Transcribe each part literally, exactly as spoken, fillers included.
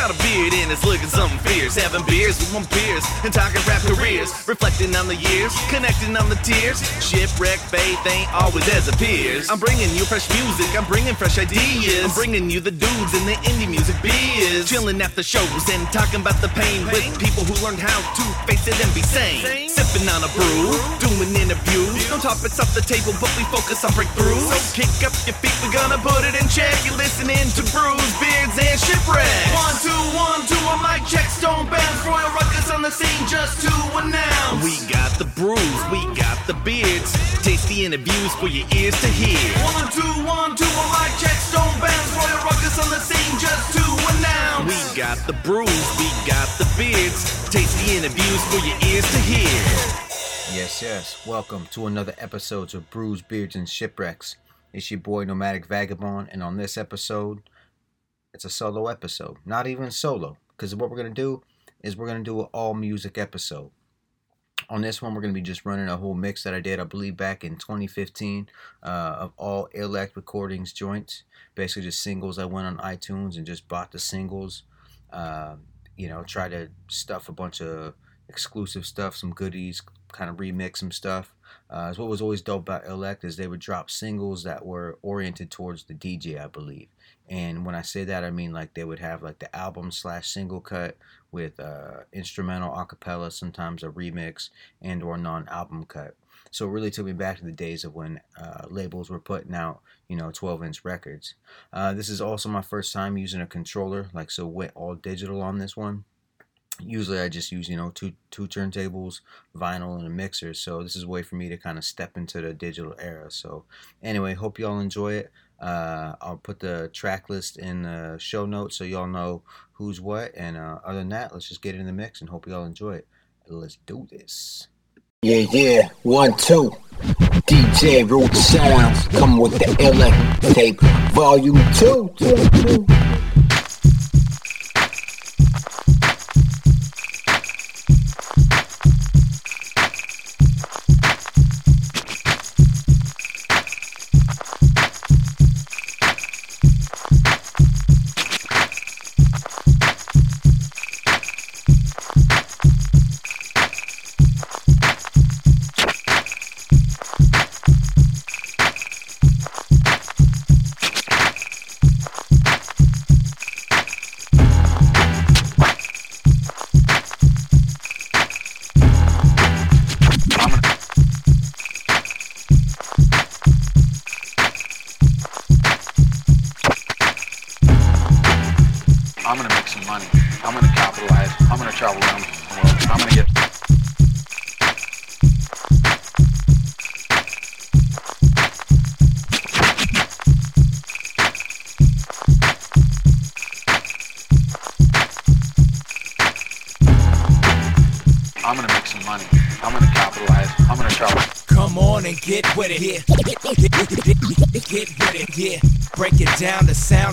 Got a beard and it's looking something fierce. Having beers with my peers and talking rap careers. Reflecting on the years, connecting on the tears. Shipwreck faith ain't always as it appears. I'm bringing you fresh music, I'm bringing fresh ideas. I'm bringing you the dudes and the indie music biz. Chilling after shows and talking about the pain with people who learned how to face it and be sane. Sipping on a brew, doing interviews. No topics off the table, but we focus on breakthroughs. So kick up your feet, we're gonna put it in check. You're listening to Brews, Beards, and Shipwrecks. One, two, one, two, a mic check, stone bounce. Royal Ruckus on the scene, just to announce. We got the brews, we got the beards. Tasty interviews for your ears to hear. One, two, one, two, a mic check, stone bounce. Royal Ruckus on the scene, just to announce. We got the brews, we got the beards. Tasty interviews for your ears to hear. Yes, yes, welcome to another episode of Brews, Beards, and Shipwrecks. It's your boy Nomadic Vagabond, and on this episode, it's a solo episode. Not even solo, because what we're going to do is we're going to do an all-music episode. On this one, we're going to be just running a whole mix that I did, I believe, back in twenty fifteen uh, of all Elect recordings joints. Basically just singles. I went on iTunes and just bought the singles. Uh, you know, tried to stuff a bunch of exclusive stuff, some goodies, kind of remix some stuff. Uh, so what was always dope about Elect is they would drop singles that were oriented towards the D J, I believe. And when I say that, I mean like they would have like the album slash single cut with uh, instrumental, acapella, sometimes a remix, and or non-album cut. So it really took me back to the days of when uh, labels were putting out, you know, twelve-inch records. Uh, this is also my first time using a controller, like so went all digital on this one. Usually I just use, you know, two two turntables, vinyl, and a mixer. So this is a way for me to kind of step into the digital era. So anyway, hope y'all enjoy it. Uh, I'll put the track list in the show notes so y'all know who's what. And uh, other than that, let's just get in the mix and hope y'all enjoy it. Let's do this. Yeah, yeah. One, two. D J Roo Sound. Come with the Elect tape. Volume two. two, two.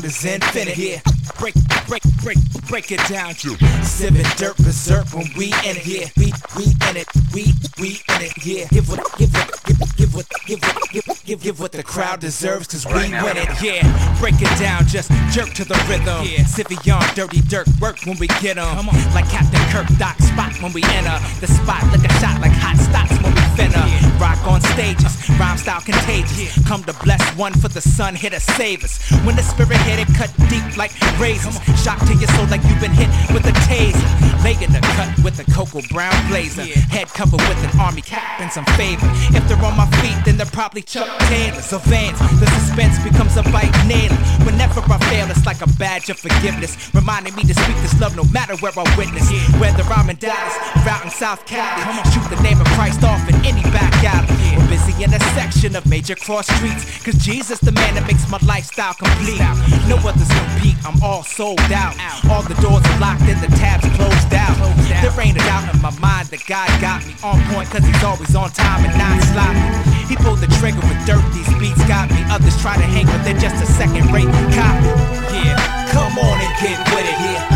Is infinite, yeah. Break, break, break, break it down. You sipping dirt berserk when we in it, yeah. We, we in it, we, we in it, yeah. Give what, give what, give, give what, give what, give, give, give what the crowd deserves, 'cause we win it, yeah. Break it down, just jerk to the rhythm. Yeah. Sippy on dirty dirt, work when we get 'em. Come on. Like Captain Kirk, Doc Spot when we enter the spot. Look a shot like hot stocks when we finna rock on stages. Rhyme style contagious. Come to bless one for the sun, hit us, save us. When the spirit hit it, cut deep like razors. Shock to your soul like you've been hit with a taser. Lay in the cut with a cocoa brown blazer. Head covered with an army cap and some favor. If they're on my feet, then they're probably Chuck Taylors or Vans. The suspense becomes a bite nailer. Whenever I fail, it's like a badge of forgiveness. Reminding me to speak this love no matter where I witness. Whether I'm in Dallas, route in South Cali. Shoot the name of Christ off in any back alley. We're busy in a section of major cross streets, 'cause Jesus the man that makes my lifestyle complete. No others compete, I'm all sold out. All the doors are locked and the tabs closed out. There ain't a doubt in my mind that God got me on point, 'cause he's always on time and not sloppy. He pulled the trigger with dirt, these beats got me. Others try to hang, but they're just a second rate copy. Yeah, come on and get with it, yeah.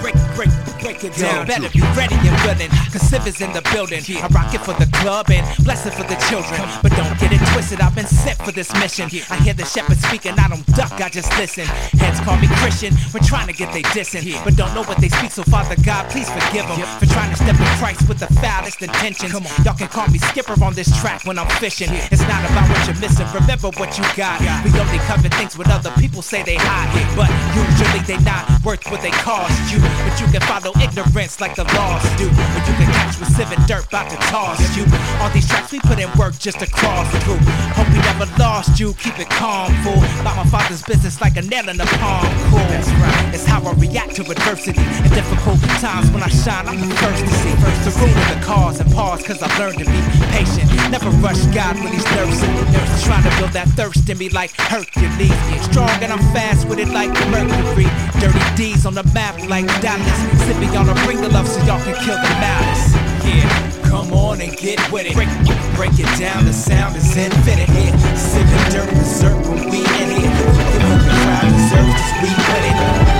Break, break, break it down. Yo, better be ready and willing, cause Civ is in the building. I rock it for the club and bless it for the children. But don't get it twisted, I've been sent for this mission. I hear the shepherd speaking, I don't duck, I just listen. Heads call me Christian, we're trying to get they dissing, but don't know what they speak, so Father God, please forgive them for trying to step in Christ with the foulest intentions. Y'all can call me Skipper on this track when I'm fishing. It's not about what you're missing, remember what you got. We only cover things what other people say they hide, but usually they not worth what they cost you. But you can follow ignorance like the laws do, but you can catch with Civ and Dirt about to toss you. On these tracks we put in work just to cross through. Hope we never lost you, keep it calm, fool. About my father's business like a nail in a palm, cool. That's right. It's how I react to adversity. In difficult times when I shine, I'm the first to see. First to rule with the cause and pause, cause I've learned to be patient. Never rush God when he's thirsty. Nurse trying to build that thirst in me like Hercules. Strong and I'm fast with it like Mercury. Dirty D's on the map like Dallas. Sip me y'all and bring the love so y'all can kill the malice. Yeah. Come on and get with it. Break, break it down, the sound is infinite here. Sip and Dirt reserve when we in here. The movie crowd deserves this, we put it.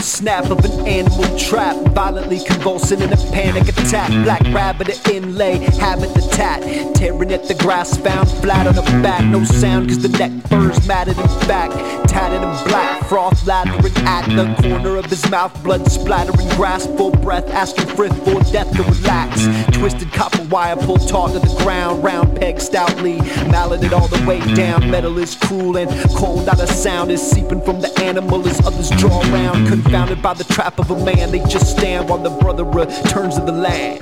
Snap of an animal trap, violently convulsing in a panic attack. Black rabbit an inlay, habitat, tearing at the grass, found flat on the back. No sound cause the neck fur's matted and back, tatted and black, froth lathering at the corner of his mouth, blood splattering grass, full breath, asking Frith for death to relax. Twisted copper wire pulled taut to the ground, round peg stoutly, malleted all the way down. Metal is cruel and cold, not a sound is seeping from the animal as others draw round. Confounded by the trap of a man, they just stand while the brother returns to the land.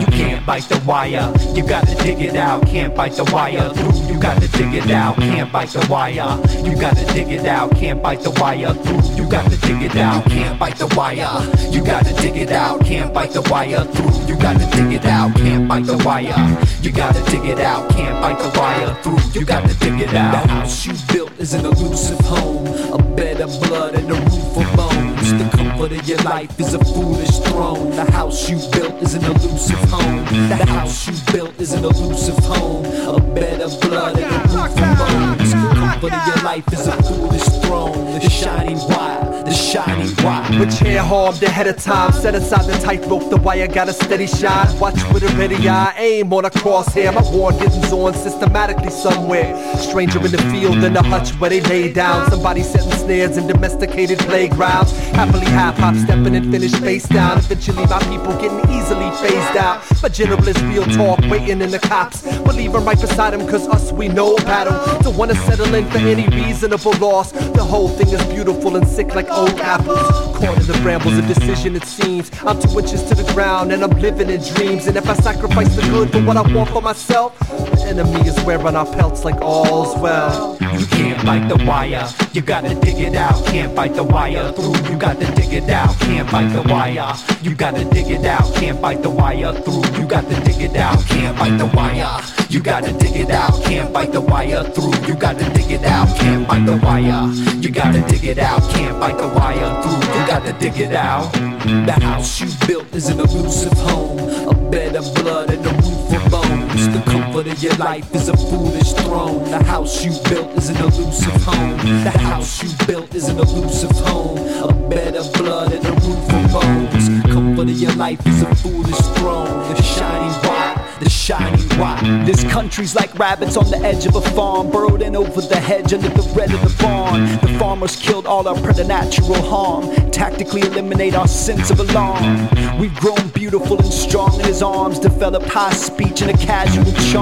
You can't bite the wire, you gotta dig it out. Can't bite the wire through, you gotta dig it out. Can't bite the wire, you gotta dig it out. Can't bite the wire through, you gotta dig it out. Can't bite the wire, you gotta dig it out. Can't bite the wire through, you gotta dig it out. Can't bite the wire, you gotta dig it out. Can't bite the wire through, you gotta dig it out. The house you built is an elusive home, a bed of blood and a roof of bones. The comfort of your life is a foolish throne. The house you built is an elusive home. The house you built is an elusive home, a bed of blood and a roof of bones. The comfort of your life is a foolish throne. The shining wire, the shining wire. With hair harmed ahead of time, set aside the tightrope, the wire got a steady shine. Watch with a ready eye, aim on a crosshair. My war getting's on systematically somewhere. Stranger in the field in the hutch where they lay down. Somebody setting snares in domesticated playgrounds. Happily half-hop stepping and finish face down. Eventually my people getting easily phased out. My general is real talk, waiting in the cops. We'll leave him right beside him, cause us we know battle. Don't wanna settle in for any reasonable loss. The whole thing is beautiful and sick like old apples. Caught in the brambles of decision it seems. I'm two inches to the ground and I'm living in dreams. And if I sacrifice the good for what I want for myself, the enemy is wearing our pelts like all's well. You can't bite the wire, you gotta dig it out. Can't bite the wire through, you gotta dig it out. Can't bite the wire, you gotta dig it out. Can't bite the wire through, you gotta dig it out. Can't bite the wire, you gotta dig it out. Can't bite the wire through, you gotta dig it out. Can't bite the wire, you gotta dig it out. Can't bite the wire through, you gotta dig it out. The house you built is an elusive home, a bed of blood and a roof of bones. The But of your life is a foolish throne. The house you built is an elusive home. The house you built is an elusive home. A bed of blood and a roof of bones. Comfort of your life is a foolish throne. The shining white, the shining white. This country's like rabbits on the edge of a farm, burrowed in over the hedge under the red of the barn. The farmers killed all our preternatural harm, tactically eliminate our sense of alarm. We've grown beautiful and strong in his arms, developed high speech and a casual charm.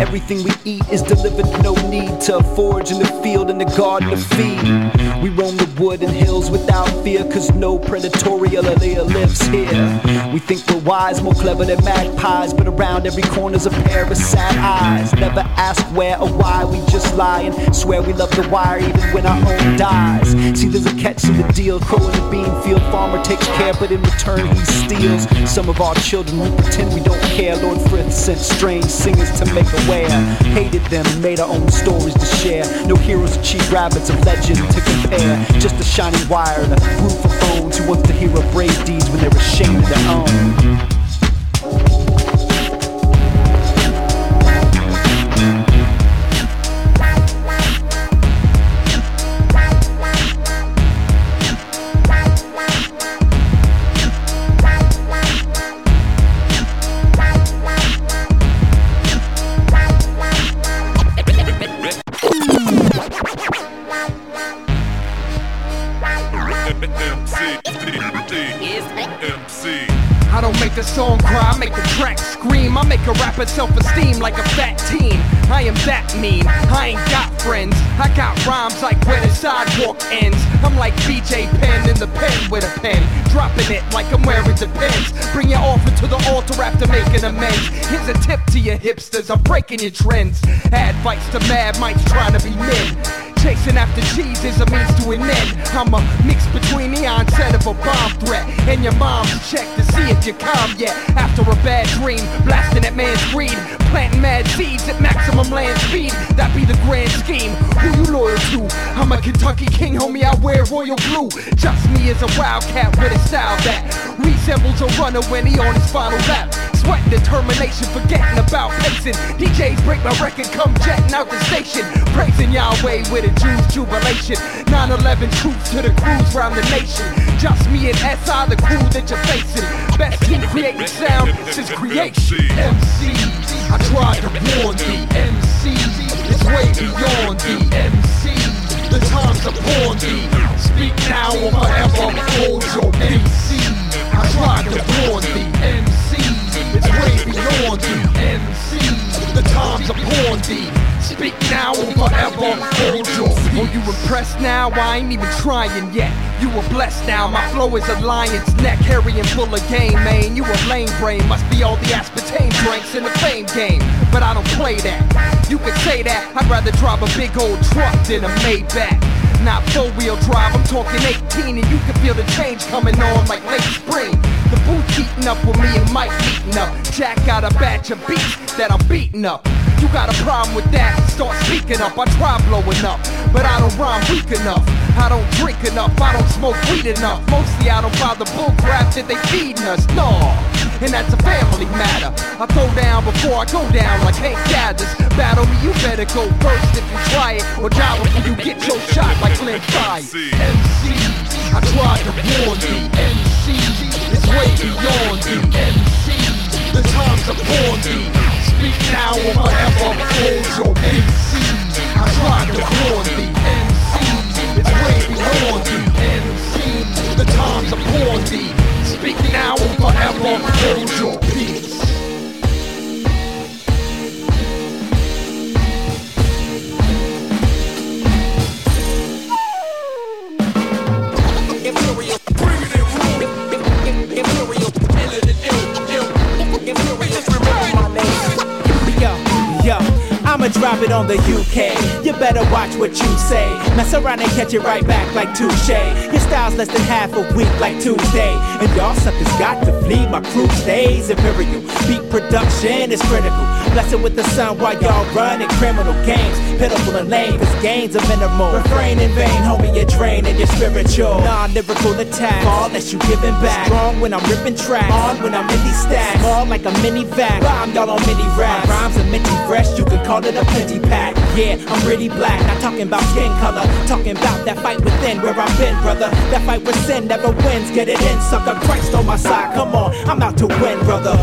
Everything we eat is delivered, no need to forage in the field and the garden to feed. We roam the wood and hills without fear, cause no predatory allele lives here. We think we're wise, more clever than magpies, but around every corner's a pair of sad eyes. Never ask where or why, we just lie and swear we love the wire even when our own dies. See, there's a catch in the deal, crow in the bean field, farmer takes care, but in return he steals. Some of our children who pretend we don't care. Lord Frith sent strange singers to make aware. Hated them, made our own stories to share. No heroes or cheap rabbits of legend to compare. Just a shining wire and a roof of bones. Who wants to hear of brave deeds when they're ashamed of their own? Song cry, I make the track scream. I make a rapper self-esteem like a fat teen. I am that mean, I ain't got friends. I got rhymes like where the sidewalk ends. I'm like B J Penn in the pen with a pen, dropping it like I'm wearing the pins. Bring your offer to the altar after making amends. Here's a tip to your hipsters, I'm breaking your trends. Advice to mad mics trying to be men. Chasing after cheese is a means to an end. I'm a mix between the onset of a bomb threat and your mom's check to see if you're calm yet. After a bad dream, blasting at man's greed, planting mad seeds at maximum land speed. That be the grand scheme. Who you loyal to? I'm a Kentucky king, homie, I wear royal blue. Just me as a wildcat with a style that resembles a runner when he on his final lap. Sweat determination, forgetting about pacing. D Js break my record, come jetting out the station. Praising Yahweh with a Jew's jubilation. nine eleven troops to the crews round the nation. Just me and S I, the crew that you're facing. Best team creating sound since creation. M Cs, I tried to warn the M Cs. It's way beyond the M Cs. The times upon thee. Speak now or forever hold your M C. I tried to warn the M Cs. It's way beyond the M C. The times upon thee. Speak now or forever hold your peace. Oh, you impressed now? I ain't even trying yet. You were blessed now. My flow is a lion's neck, hairy and full of game, man. You a lame brain. Must be all the aspartame drinks in the fame game. But I don't play that. You could say that. I'd rather drive a big old truck than a Maybach. Not four-wheel drive, I'm talking eighteen, and you can feel the change coming on like late spring. The booth heating up with me and Mike meeting up. Jack got a batch of beats that I'm beating up. You got a problem with that? Start speaking up. I try blowing up, but I don't rhyme weak enough. I don't drink enough, I don't smoke weed enough. Mostly I don't buy the bull crap that they feeding us, no. And that's a family matter. I throw down before I go down like Hank Gathers. Battle me, you better go first if you try it, or die before you get your shot like Glenn Fry. M Cs, I tried to warn the M Cs. It's way beyond the M Cs. The times upon thee. Speak now or forever hold your M Cs. I tried to warn the M Cs. It's way beyond the M Cs. The times upon thee. Speak now or forever hold your peace. Imperial, bring it in room. Imperial, ill and ill, ill. Imperial, just remember my name. Yo, yo, I'm I'ma drop it on the U K. You better watch what you say. Mess around and catch it right back like touche. Your style's less than half a week like Tuesday. And y'all suckers got to flee. My crew stays imperial. Beat production is critical. Blessed with the sun while y'all running criminal games. Pitiful and lame, cause gains are minimal. Refrain in vain, homie, you're draining your spiritual. Non-lyrical attack, all that you giving back. Strong when I'm ripping tracks, on when I'm in these stacks. Small like a mini-vac, rhyme y'all on mini-racks. Rhymes are minty fresh, you could call it a plenty pack. Yeah, I'm pretty black, not talking about skin color. Talking about that fight within where I've been, brother. That fight with sin never wins, get it in, sucker. Christ on my side, come on, I'm out to win, brother.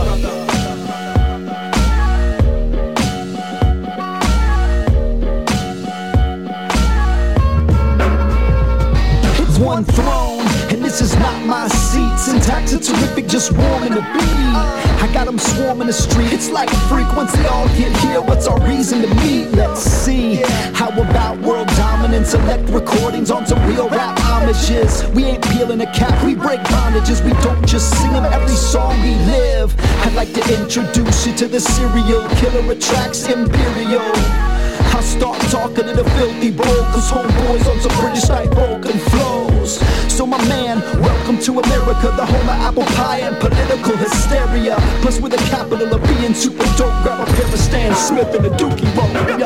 One throne, and this is not my seat. Syntax is terrific, just warming the beat. I got them swarming the street. It's like a freak once they all get here. What's our reason to meet? Let's see. How about world dominance? Elect recordings on some real rap homages. We ain't peeling a cap, we break bondages. We don't just sing them, every song we live. I'd like to introduce you to the serial killer attracts imperial. I'll start talking to the filthy roll, cause homeboys on some British type broken flows. So my man, welcome to America, the home of apple pie and political hysteria. Plus with a capital of being super dope, grab a pair of Stan Smith and a dookie roll,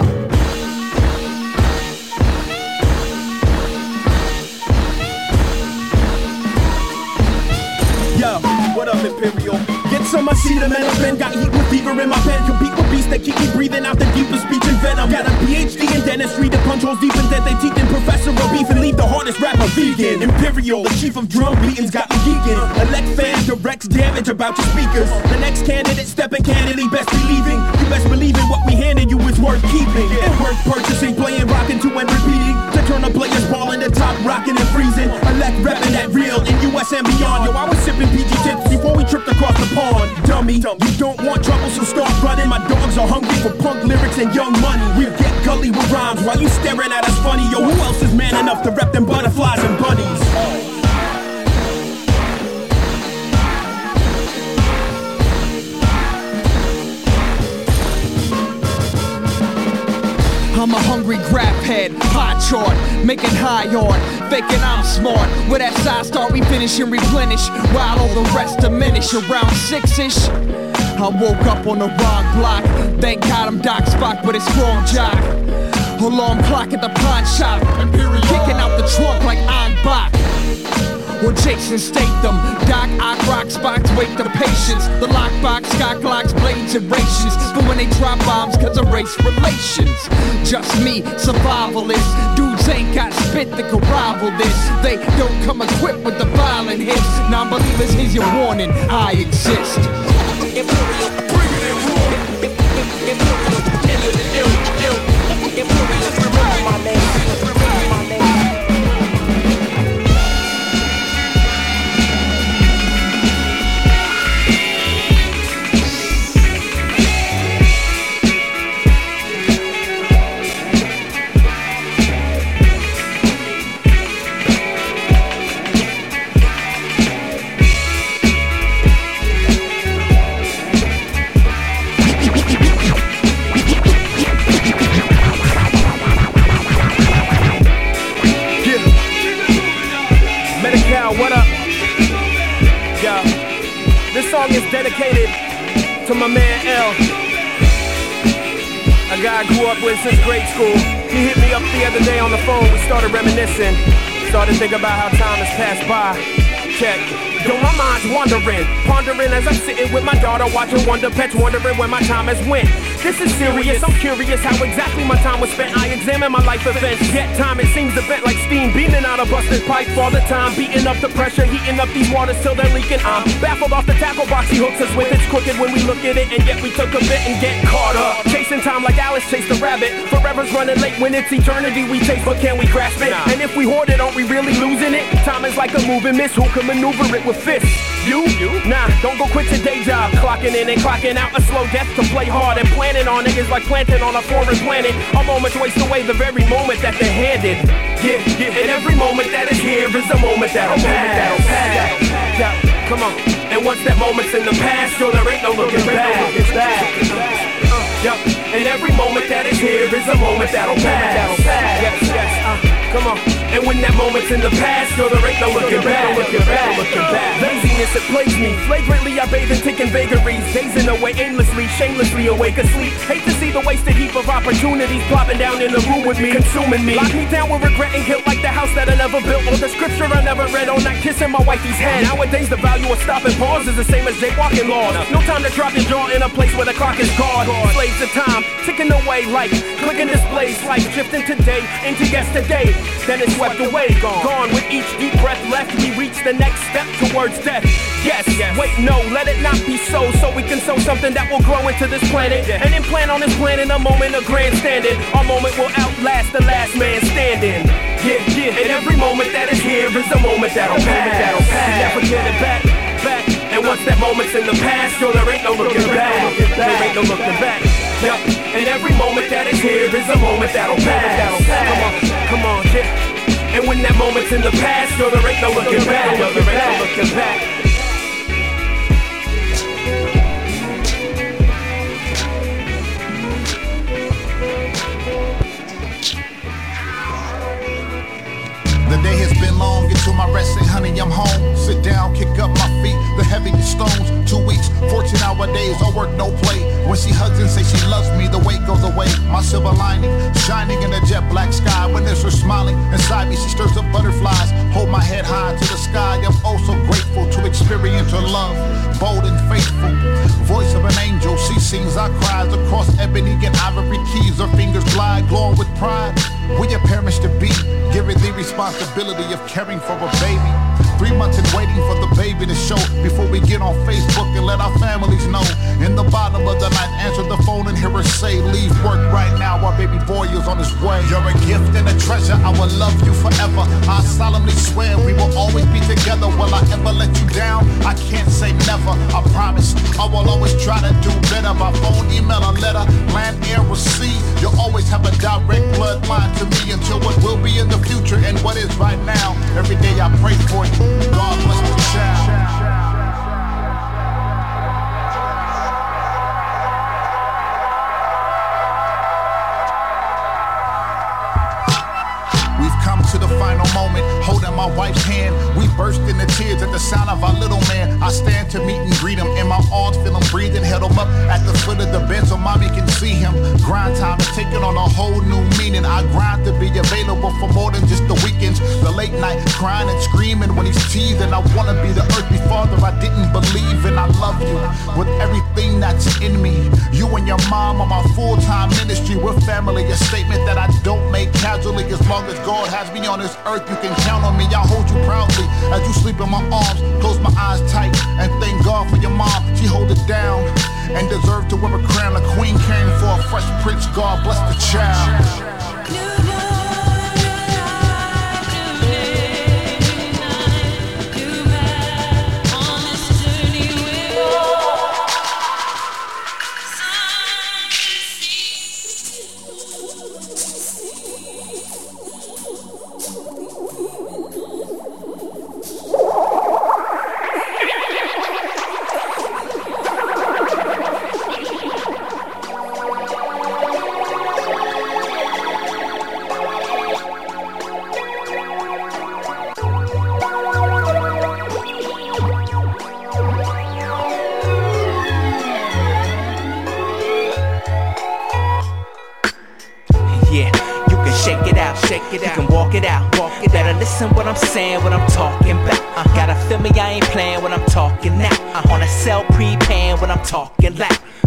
yeah. What up, Imperial? Get some acetaminophene, man, I've been got heat with fever in my pen. Compete with beasts that keep me breathing out the deepest speech and venom. Got a P H D in dentistry to punch holes deep in that they teeth in professor of beef and leave the hardest rapper vegan. Imperial, the chief of drum beatings got me geeking. Elect fan directs damage about your speakers. The next candidate stepping candidly, best believing. You best believing what we handed you is worth keeping. And worth purchasing, playing, rocking to and repeating. To turn a player's ball into top, rocking and freezing. Elect rapping that real in U S and beyond. Yo, I was sipping P G tips before we tripped across the pond. Dummy, you don't want trouble, so start running. My dogs are hungry for punk lyrics and young money. We'll get gully with rhymes while you staring at us funny. Yo, who else is man enough to rep them butterflies and bunnies? I'm a hungry grab head, pie chart, making high art, faking I'm smart. With that side start, we finish and replenish, while all the rest diminish around six-ish. I woke up on the wrong block, thank God I'm Doc Spock with his strong jock. Alarm clock at the pawn shop, kicking out the trunk like An Bach. Or Jason Statham, Doc Ock, Rock Spots, wait the patience. The lockbox, Scott Glocks, blades and rations. But when they drop bombs, cause of race relations. Just me, survivalist. Dudes ain't got spit that can rival this. They don't come equipped with the violent hits. Non-believers, here's your warning, I exist. Imperial, bring it in war. Imperial, ill, ill, ill. Imperial, remember my name. It's dedicated to my man L, a guy I grew up with since grade school. He hit me up the other day on the phone. We started reminiscing, started thinking about how time has passed by. Check. Yo, my mind's wandering, pondering as I'm sitting with my daughter watching Wonder Pets, wondering when my time has went. This is serious, I'm curious how exactly my time was spent. I examine my life events, yet time it seems to vent like steam beaming out a busted pipe all the time, beating up the pressure, heating up these waters till they're leaking. I'm baffled off the tackle box, he hooks us with it's crooked when we look at it, and yet we took a bit and get caught up. Chasing time like Alice chased the rabbit, forever's running late when it's eternity we chase, but can we grasp it? And if we hoard it, aren't we really losing it? Time is like a moving miss, who can maneuver it with fists? You? Nah, don't go quit your day job, clocking in and clocking out, a slow death to play hard and plan on niggas like planting on a foreign planet. A moment waste away the very moment that they're handed. Yeah, yeah, and every moment that is here is a moment that'll pass. Yeah, come on. And once that moment's in the past, yo, there ain't no looking back. It's back. Uh, yep. And every moment that is here is a moment that'll pass. Yes, yes, uh, come on. And when that moment's in the past, girl, there ain't no looking back. Laziness, it plagues me. Flagrantly, I bathe in ticking vagaries. Dazing away aimlessly, shamelessly awake asleep. Hate to see the wasted heap of opportunities plopping down in the room with me, consuming me. Lock me down with regret and guilt like the house that I never built, or the scripture I never read. All night kissing my wifey's head. Nowadays, the value of stopping pause is the same as jaywalking laws. No time to drop your jaw in a place where the clock is gone. Slaves of time, ticking away like clicking displays, like shifting today into yesterday. Then it's away, gone. Gone with each deep breath left, we reach the next step towards death. Yes, yes. Wait, no, let it not be so, so we can sow something that will grow into this planet, yeah. And implant on this planet a moment of grandstanding. Our moment will outlast the last man standing. Yeah, yeah. And every moment that is here is a moment that'll pass. That'll pass. Never get it back, back. And once that moment's in the past, yo, there ain't no looking back. There ain't no looking back. Yep. And every moment that is here is a moment that'll pass. Come on, come on, yeah. And when that moment's in the past, yo, there ain't no looking back, yo, there ain't no looking back. The day has been long, get to my rest and honey, I'm home. Sit down, kick up my feet, the heaviest stones. Two weeks, fourteen hour days, all work, no play. When she hugs and says she loves me, the weight goes away. My silver lining, shining in the jet black sky. When there's her smiling inside me, she stirs up butterflies. Hold my head high to the sky, I'm oh so grateful to experience her love, bold and faithful. Voice of an angel, she sings our cries across ebony and ivory keys. Her fingers glide, glowing with pride. We are parents to be, given the responsibility of caring for a baby. Three months in waiting for the baby to show before we get on Facebook and let our families know. In the bottom of the night, answer the phone and hear her say, leave work right now, our baby boy is on his way. You're a gift and a treasure, I will love you forever. I solemnly swear we will always be together. Will I ever let you down? I can't say never, I promise. I will always try to do better. By phone, email, or letter, land, air, or sea. You'll always have a direct bloodline to me until what will be in the future and what is right now. Every day I pray for you. God bless the child. To the final moment, holding my wife's hand, we burst into tears at the sound of our little man. I stand to meet and greet him, in my arms feel him breathing, held him up at the foot of the bed so mommy can see him. Grind time is taking on a whole new meaning. I grind to be available for more than just the weekends, the late night crying and screaming when he's teething. I want to be the earthly father I didn't believe in. I love you with everything that's in me. You and your mom are my full-time ministry. We're family, a statement that I don't make casually. As long as God has me on this earth, you can count on me. I hold you proudly as you sleep in my arms. Close my eyes tight and thank God for your mom. She hold it down and deserve to wear a crown. A queen came for a fresh prince. God bless the child.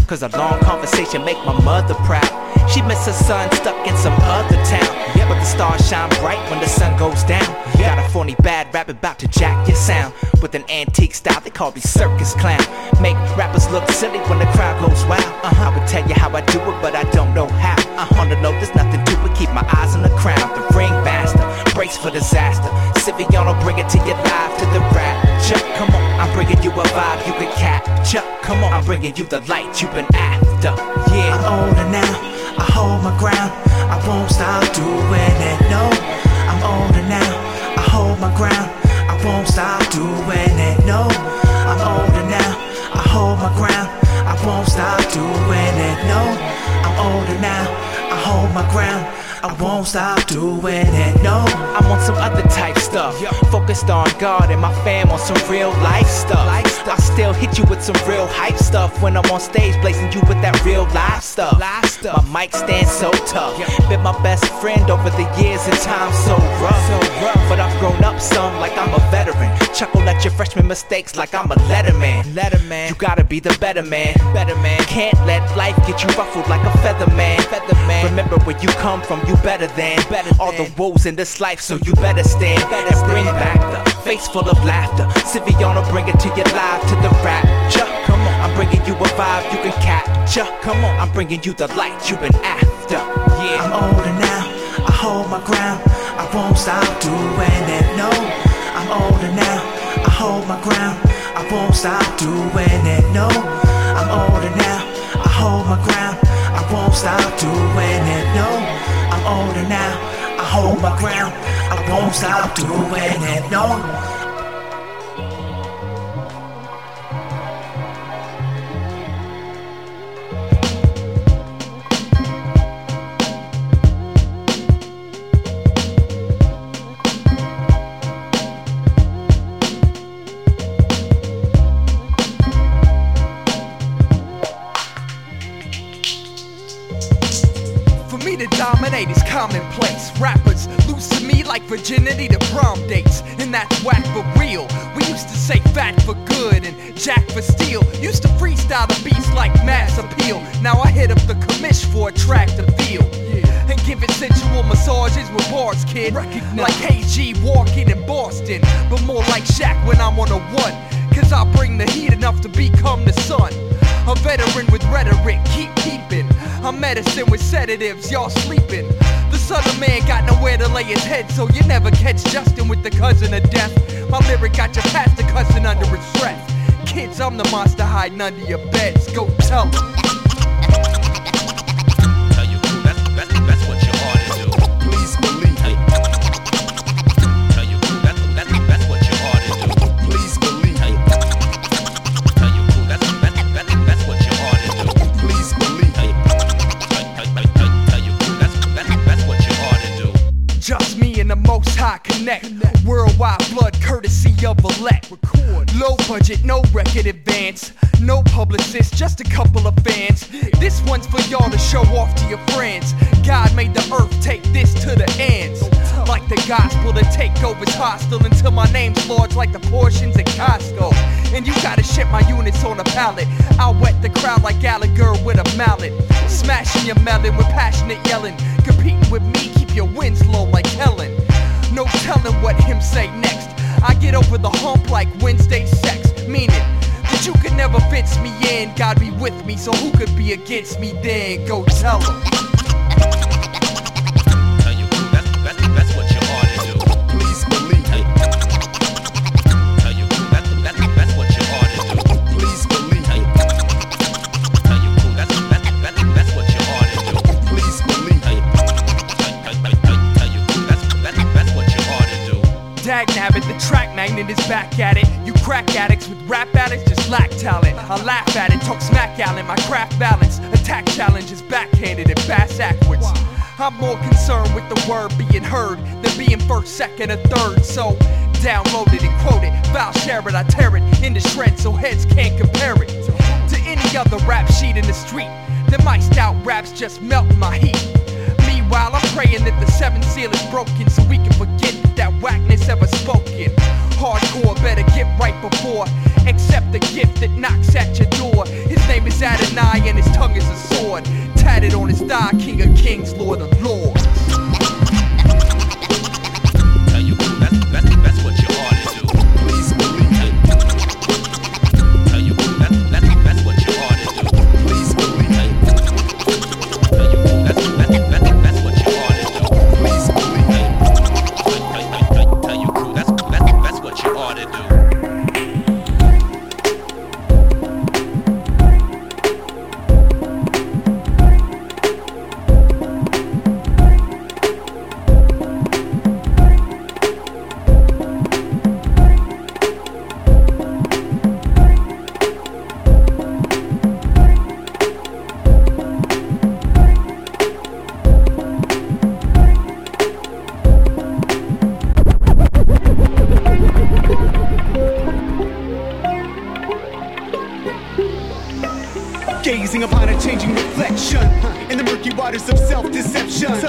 Cause a long conversation make my mother proud. She miss her son stuck in some other town, yeah. But the stars shine bright when the sun goes down, yeah. Got a phony bad rap about to jack your sound with an antique style, they call me circus clown. Make rappers look silly when the crowd goes wild, uh-huh. I would tell you how I do it but I don't know how. uh-huh. On the low there's nothing to it, keep my eyes on the crown. The ring master breaks for disaster. Siviano bring it to your life, to the rapture. Come on, I'm bringing you a vibe you can capture. Come on, I'm bringing you the light you've been after. Yeah, I'm older now, I hold my ground. I won't stop doing it, no. I'm older now, I hold my ground. I won't stop doing it, no. I'm older now, I hold my ground. I won't stop doing it, no. I'm older hold my ground. I won't stop doing it, no. I'm on some other type stuff, focused on God and my fam on some real life stuff. I still hit you with some real hype stuff when I'm on stage, blazing you with that real live stuff. My mic stands so tough, been my best friend over the years and times so rough. But I've grown up some like I'm a veteran, chuckle at your freshman mistakes like I'm a letterman. Letterman, you gotta be the better man. Better man, can't let life get you ruffled like a feather man. Feather man, remember where you come from. You better than, better than all the woes in this life, so you better stand. Better stand. Bring back the face full of laughter. Siviano, bring it to your life, to the rapture. Come on, I'm bringing you a vibe you can capture. Come on, I'm bringing you the light you've been after. Yeah, I'm older now. I hold my ground. I won't stop doing it. No, I'm older now. I hold my ground. I won't stop doing it. No, I'm older now. I hold my ground. I won't stop doing it. No, I'm older now. I hold my ground, I won't stop doing it, no. For me to dominate is commonplace. Rappers lose to me like virginity to prom dates, and that's whack for real. We used to say fat for good and jack for steel. Used to freestyle the beats like Mass Appeal. Now I hit up the commish for a track to feel, yeah. And give it sensual massages with bars, kid. Recognize. Like K G walking in Boston, but more like Shaq when I'm on a one. Cause I bring the heat enough to become the sun. A veteran with rhetoric, keep keeping. I'm medicine with sedatives, y'all sleeping. The son of man got nowhere to lay his head, so you never catch Justin with the cousin of death. My lyric got your pastor cussing under his breath. Kids, I'm the monster hiding under your beds. Go tell me. Tell you, crew, that's, that's, that's what your heart is, yo. Please believe it. Tell you, crew, that's, that's, that's what your heart is, yo. Please believe it. Tell you, crew, that's, that's, that's, that's what your heart is, yo. Please believe it. Tell you, crew, that's, that's, that's what your heart is, yo. Just me and the Most High connect. Worldwide blood, courtesy of Elect. Low budget, no record advance. No publicist, just a couple of fans. This one's for y'all to show off to your friends. God made the earth, take this to the ends. Like the gospel, the takeover's hostile until my name's large like the portions at Costco. And you gotta ship my units on a pallet. I'll wet the crowd like Gallagher with a mallet. Smashing your melon with passionate yelling. Competing with me, keep your wins low like Helen. No telling what him say next. I get over the hump like Wednesday sex, meaning that you could never fence me in. God be with me, so who could be against me then? Go tell him. Magnet is back at it. You crack addicts with rap addicts just lack talent. I laugh at it, talk smack at it, my craft balance. Attack challenge is backhanded and fast backwards. I'm more concerned with the word being heard than being first, second, or third. So download it and quote it, vow share it, I tear it into shreds so heads can't compare it to any other rap sheet in the street. The mic'd out raps just melt my heat. Meanwhile, I'm praying that the seventh seal is broken so we can forget that, that whackness ever spoken. Hardcore, better get right before. Accept the gift that knocks at your door. His name is Adonai and his tongue is a sword. Tatted on his thigh, King of Kings, Lord of Lords. Tell you, that's, that's, that's what your heart is, dude. Please believe it. Tell you, that's, that's, that's what your heart is, dude. Please believe it. Tell you, that's, that's, that's, that's what your heart is, dude. Please believe it. Tell you, crew, that's, that's, that's what you ought to do. Thank you.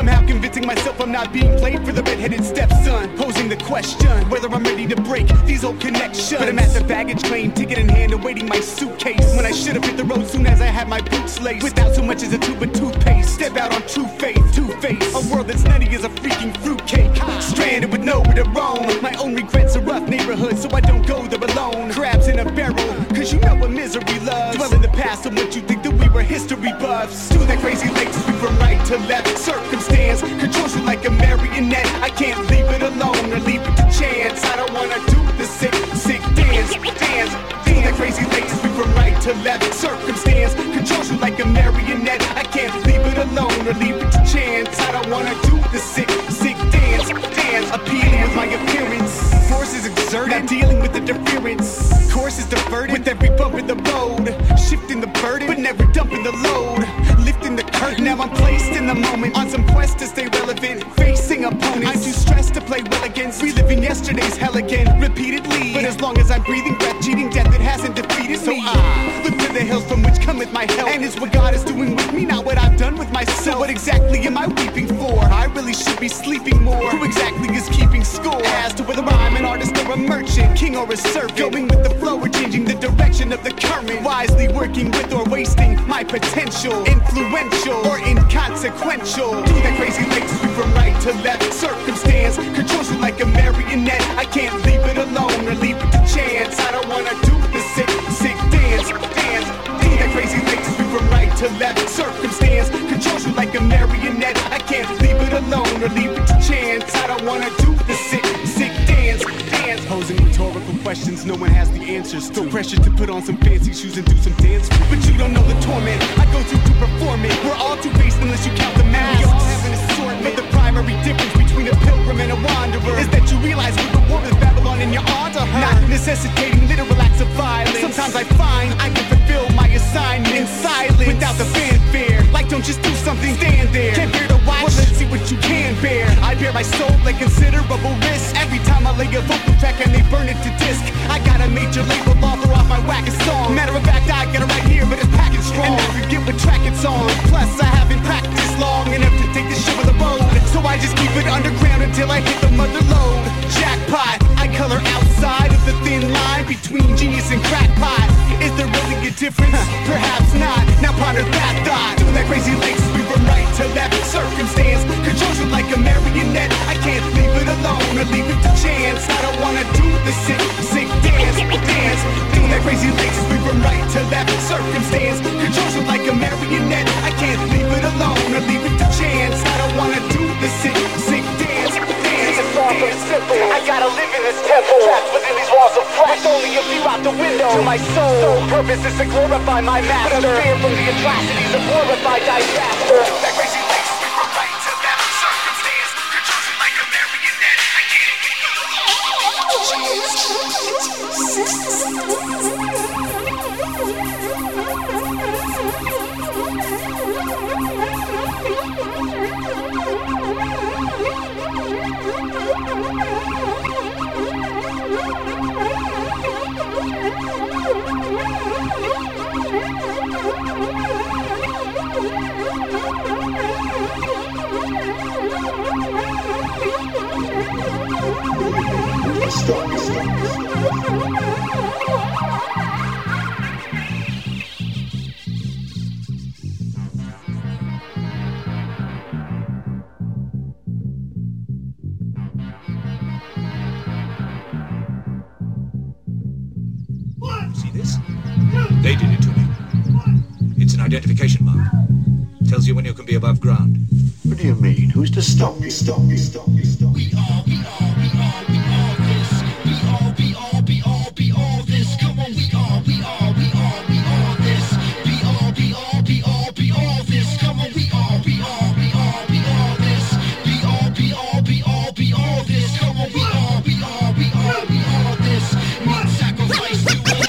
somehow convincing myself I'm not being played for the red-headed stepson. Posing the question whether I'm ready to break these old connections. But I'm at the baggage claim, ticket in hand, awaiting my suitcase. When I should have hit the road soon as I had my boots laced. Without so much as a tube of toothpaste, step out on true faith, two-face. A world that's nutty as a freaking fruitcake. Stranded with nowhere to roam. My own regrets are rough neighborhoods, so I don't go there alone. Crabs in a barrel, cause you know what misery loves. Dwell in the past on what you think that we were history buffs. Do that crazy lake sweep from right to left. Circumstance controls you like a marionette. I can't leave it alone or leave it to chance. I don't wanna do the sick, sick dance, dance. Do that crazy lake sweep from right to left. Circumstance controls you like a marionette. I can't leave it alone or leave it to chance. I don't wanna do the sick, sick dance, dance. Appealing with my appearance. Force is exerted, not dealing with interference. Course is diverted with every bump in the road. Shifting the burden, but never dumping the load. Lifting the curtain, now I'm placed in the moment. On some quest to stay relevant, facing opponents. I'm too stressed to play well against. Reliving yesterday's hell again, repeatedly. But as long as I'm breathing breath, cheating death, it hasn't defeated me. So I look to the hills from which cometh my help. And it's what God is doing with me, not what I've done with myself. So what exactly am I weeping for? I really should be sleeping more. Who exactly is keeping score? As to whether I'm an artist or a merchant, king or a servant, going with the flow or changing the direction of the current, wisely working with or wasting my potential, influential or inconsequential. Do that crazy lake sweep from right to left. Circumstance controls you like a marionette. I can't leave it alone or leave it to chance. I don't wanna do the sick, sick dance, dance. Do that crazy lake sweep from right to left. Circumstance controls you like a marionette. I can't leave it alone or leave it to chance. I don't wanna do the sick, sick dance, dance. Posing rhetorical questions no one has the answers. Still pressured to put on some fancy shoes and do some dance. But you don't know the torment I go through to perform it. We're all two-faced unless you count the masks. We all have an assortment. But the primary difference between a pilgrim and a wanderer is that you realize with the war with Babylon in your honor, not necessitating literal acts of violence. Sometimes I find I can fulfill my assignment in silence without the fanfare. Like don't just do something, stand there. Can't bear to watch, well let's see what you can bear. I bear my soul like considerable risk. Every time I lay a vocal track and they burn it to disc. I got a major label author off my wackest song. Matter of fact, I got it right here, but it's packaged strong. And I forget what track it's on. Plus, I haven't practiced long enough to take this shit with a road. So I just keep it underground until I hit the mother load. Jackpot, I color outside of the thin line between genius and crackpot. Is there really a difference? Perhaps not. Now ponder that thought. Do that crazy lake sweep from right to left. Circumstance controls you like a marionette. I can't leave it alone or leave it to chance. I don't wanna do the sick, sick dance, dance. Do that crazy lake sweep from right to left. Circumstance controls you like a marionette. I can't leave it alone or leave it to chance. I don't wanna do the sick, sick dance, dance. It's far from simple. I gotta live in this temple, trapped within these walls of flesh. With only a view out the window to my soul. Sole purpose is to glorify my master. But I'm spared from the atrocities of war if I disaster. That crazy lake sweep from right to left. Circumstance controls you like a marionette. I can't leave it alone. Stop, stop, they did it to me. It's an identification mark. Tells you when you can be above ground. What do you mean? Who's to stop you? Stop you, stop you, stop you. We all, we all, we all, we all this. We all, be all, be all, be all this. Come on, we all, we all, we all, we all this. Be all, be all, be all, be all this. Come on, we all, we all, we all, we all this. Be all, be all, be all, be all this. Come on, we all, we all, we all, we all this. Meat sacrifice to Jack!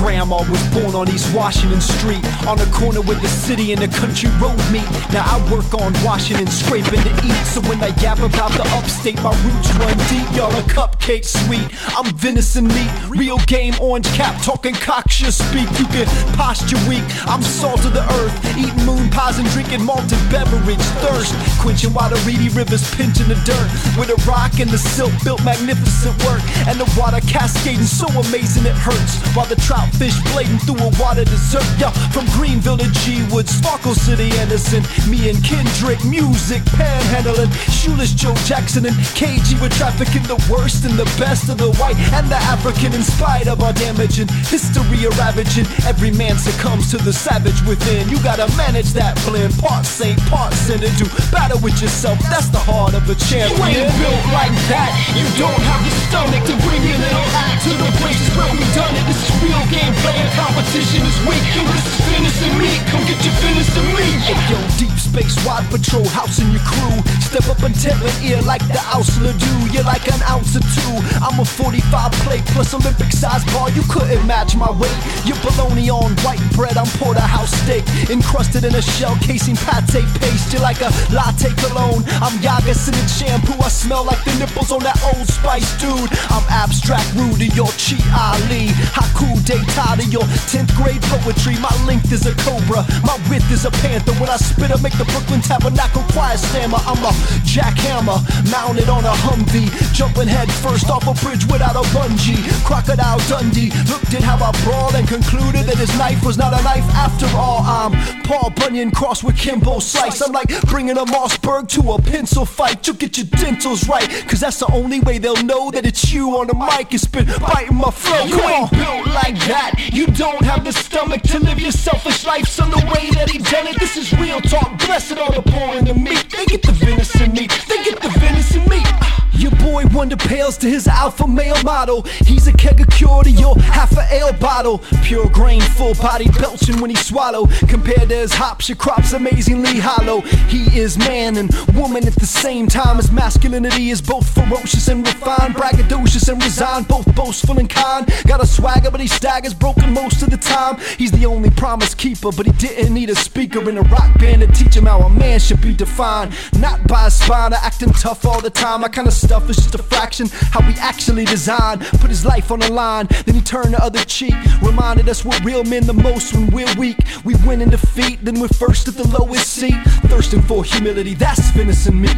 grandma was born on East Washington Street, on the corner where the city and the country road meet. Now I work on Washington, scraping to eat. So when I yap about the upstate, my roots run deep. Y'all a cupcake sweet, I'm venison meat, real game, orange cap, talking cocksure speak. You can posture weak, I'm salt of the earth, eating moon pies and drinking malted beverage. Thirst quenching while the reedy river's pinching the dirt, with a rock and the silk built magnificent work, and the water cascading so amazing it hurts, while the trout fish blading through a water dessert. Yo, from Greenville to G Wood, sparkles to the Anderson, me and Kendrick, music panhandling, shoeless Joe Jackson and K G, with trafficking the worst and the best of the white and the African, in spite of our damaging history of ravaging. Every man succumbs to the savage within. You gotta manage that blend, part saint, part sinner. Do battle with yourself, that's the heart of a champion. You ain't built like that, you don't have the stomach to bring your little act to the place where we done it. This is real game, playing competition is weak. Yo, this is venison meat, come get your venison meat. Hey, yo, deep space, wide patrol, house and your crew. Step up and tell an ear like the Ausler do. You're like an ounce or two, I'm a forty-five plate plus Olympic size bar, you couldn't match my weight. You're bologna on white bread, I'm porterhouse steak, encrusted in a shell casing pate paste. You're like a latte cologne, I'm Yaga scented shampoo. I smell like the nipples on that Old Spice dude. I'm abstract rude to your Chi Ali, Haku Data to your tenth grade poetry. My length is a cobra, my width is a panther. When I spit, I make the Brooklyn Tabernacle choir stammer. I'm a jackhammer, mounted on a Humvee, jumping head first off a bridge without a bungee. Crocodile Dundee looked at how I brawled and concluded that his knife was not a knife after all. I'm Paul Bunyan crossed with Kimbo Slice. I'm like bringing a Mossberg to a pencil fight. You get your dentals right, cause that's the only way they'll know that it's you on the mic. It's been biting my flow. You ain't built like that, you don't have the stomach to live your selfish life. Son, the way that he done it, this is real talk. Blessed are the poor and the meat, they get the venison meat, they get the venison meat. Your boy Wonder pales to his alpha male model. He's a keg of cure to your half a ale bottle. Pure grain, full body, belching when he swallow. Compared to his hops, your crop's amazingly hollow. He is man and woman at the same time. His masculinity is both ferocious and refined, braggadocious and resigned, both boastful and kind. Got a swagger, but he staggers, broken most of the time. He's the only promise keeper, but he didn't need a speaker in a rock band to teach him how a man should be defined. Not by his spine, or acting tough all the time. I kinda stuff is just a fraction how he actually designed. Put his life on the line, then he turned the other cheek. Reminded us we're real men the most when we're weak. We win in defeat, then we're first at the lowest seat. Thirsting for humility, that's venison meat.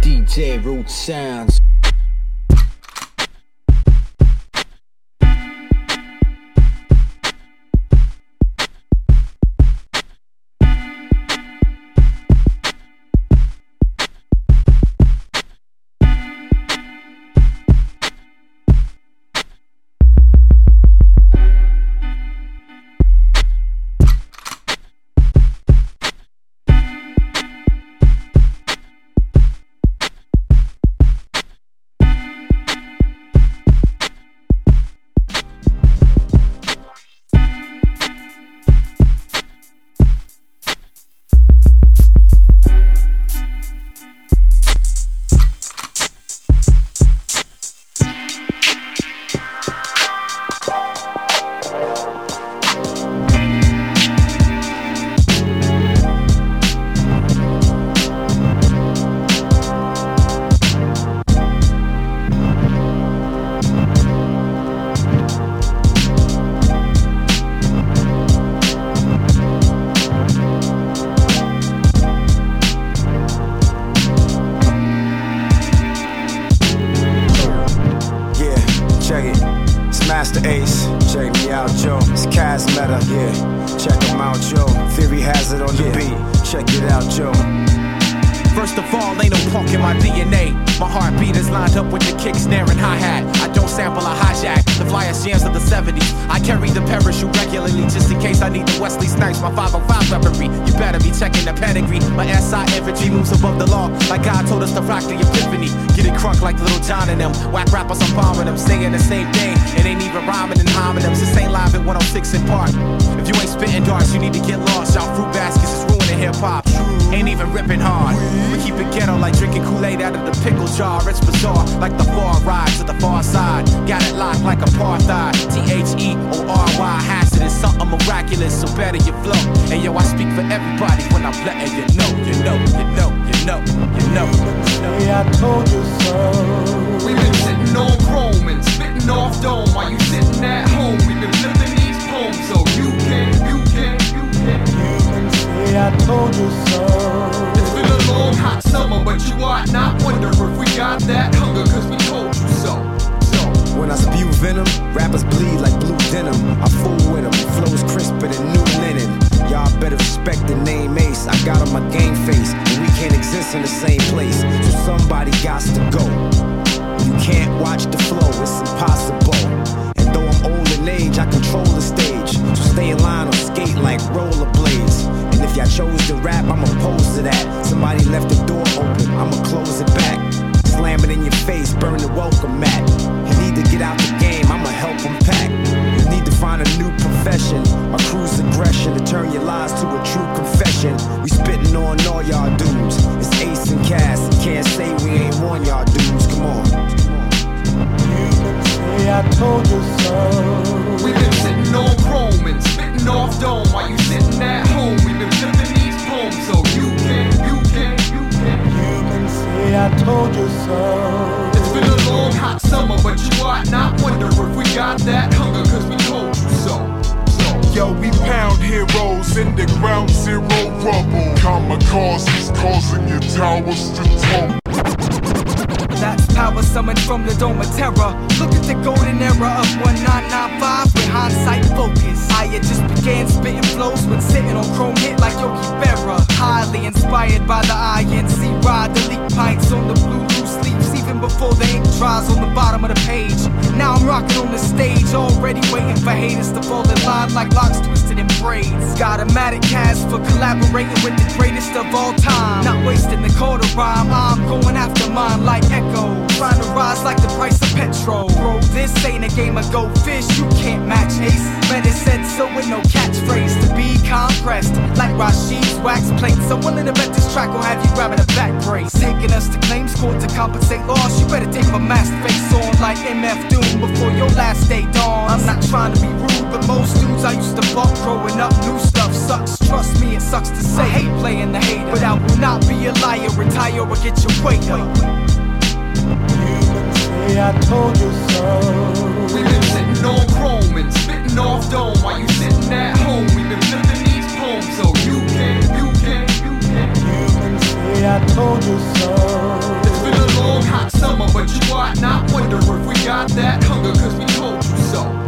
D J Roo Sound. Hip hop ain't even ripping hard. We keep it ghetto like drinking Kool-Aid out of the pickle jar. It's bizarre, like the far ride to the far side. Got it locked like apartheid. T H E O R Y, hazardous, something miraculous, so better you flow. And yo, I speak for everybody when I'm letting you know, you know, you know, you know, you know. Hey, I told you so. We've been sitting on chrome and spitting off dome while you sitting at home. We've been flipping these poems so you can, you can, you can, you can say I told you so. Long hot summer, but you ought not wonder if we got that hunger, cause we told you so. So when I spew venom, rappers bleed like blue denim. I fool with them, flows crisper than new linen. Y'all better respect the name Ace. I got on my game face, and we can't exist in the same place. So somebody gots to go. You can't watch the flow, it's impossible. Though I'm old in age, I control the stage. So stay in line or skate like rollerblades. And if y'all chose to rap, I'm opposed to that. Somebody left the door open, I'ma close it back. Slam it in your face, burn the welcome mat. You need to get out the game, I'ma help them pack. You need to find a new profession, a cruise aggression, to turn your lies to a true confession. We spitting on all y'all dudes. It's Ace and Cass, can't say we ain't one y'all dudes, come on. I told you so. We've been sitting on chrome and spitting off dome while you sitting at home. We've been flipping these poems so you can, you can, you can, you can say I told you so. It's been a long hot summer, but you ought not wonder if we got that hunger, cause we told you so. Yo, we pound heroes in the ground zero rubble. Kamikazes causing your towers to tumble. That's power summoned from the dome of terror. Look at the golden era of nineteen ninety-five with hindsight focus. I had just began spitting flows when sitting on chrome hit like Yogi Berra. Highly inspired by the I N C ride, the leak pints on the blue loose leaves even before the ink dries on the bottom of the page. Now I'm rocking on the stage, already waiting for haters to fall in line like locks twisted in braids. Got a Matic cast for collaborating with the greatest of all time. Not wasting the call to rhyme, I'm going after mine like Echo. Trying to rise like the price of petrol. Bro, this ain't a game of go fish, you can't match Ace. Let it said so with no catchphrase. To be compressed like Rashid's wax plate. So willing to bet this track will have you grabbing a back brace. Taking us to claims court to compensate loss. You better take my mask face on like M F Doom before your last day dawns. I'm not trying to be rude, but most dudes I used to fuck growing up, new stuff sucks. Trust me, it sucks to say. I hate playing the hater, but I will not be a liar. Retire or get your weight up. I told you so. We've been sitting on chrome and spitting off dome while you sitting at home. We've been flipping these poems so you can, you can, you can, you can say I told you so. It's been a long hot summer, but you ought not wonder if we got that hunger, cause we told you so.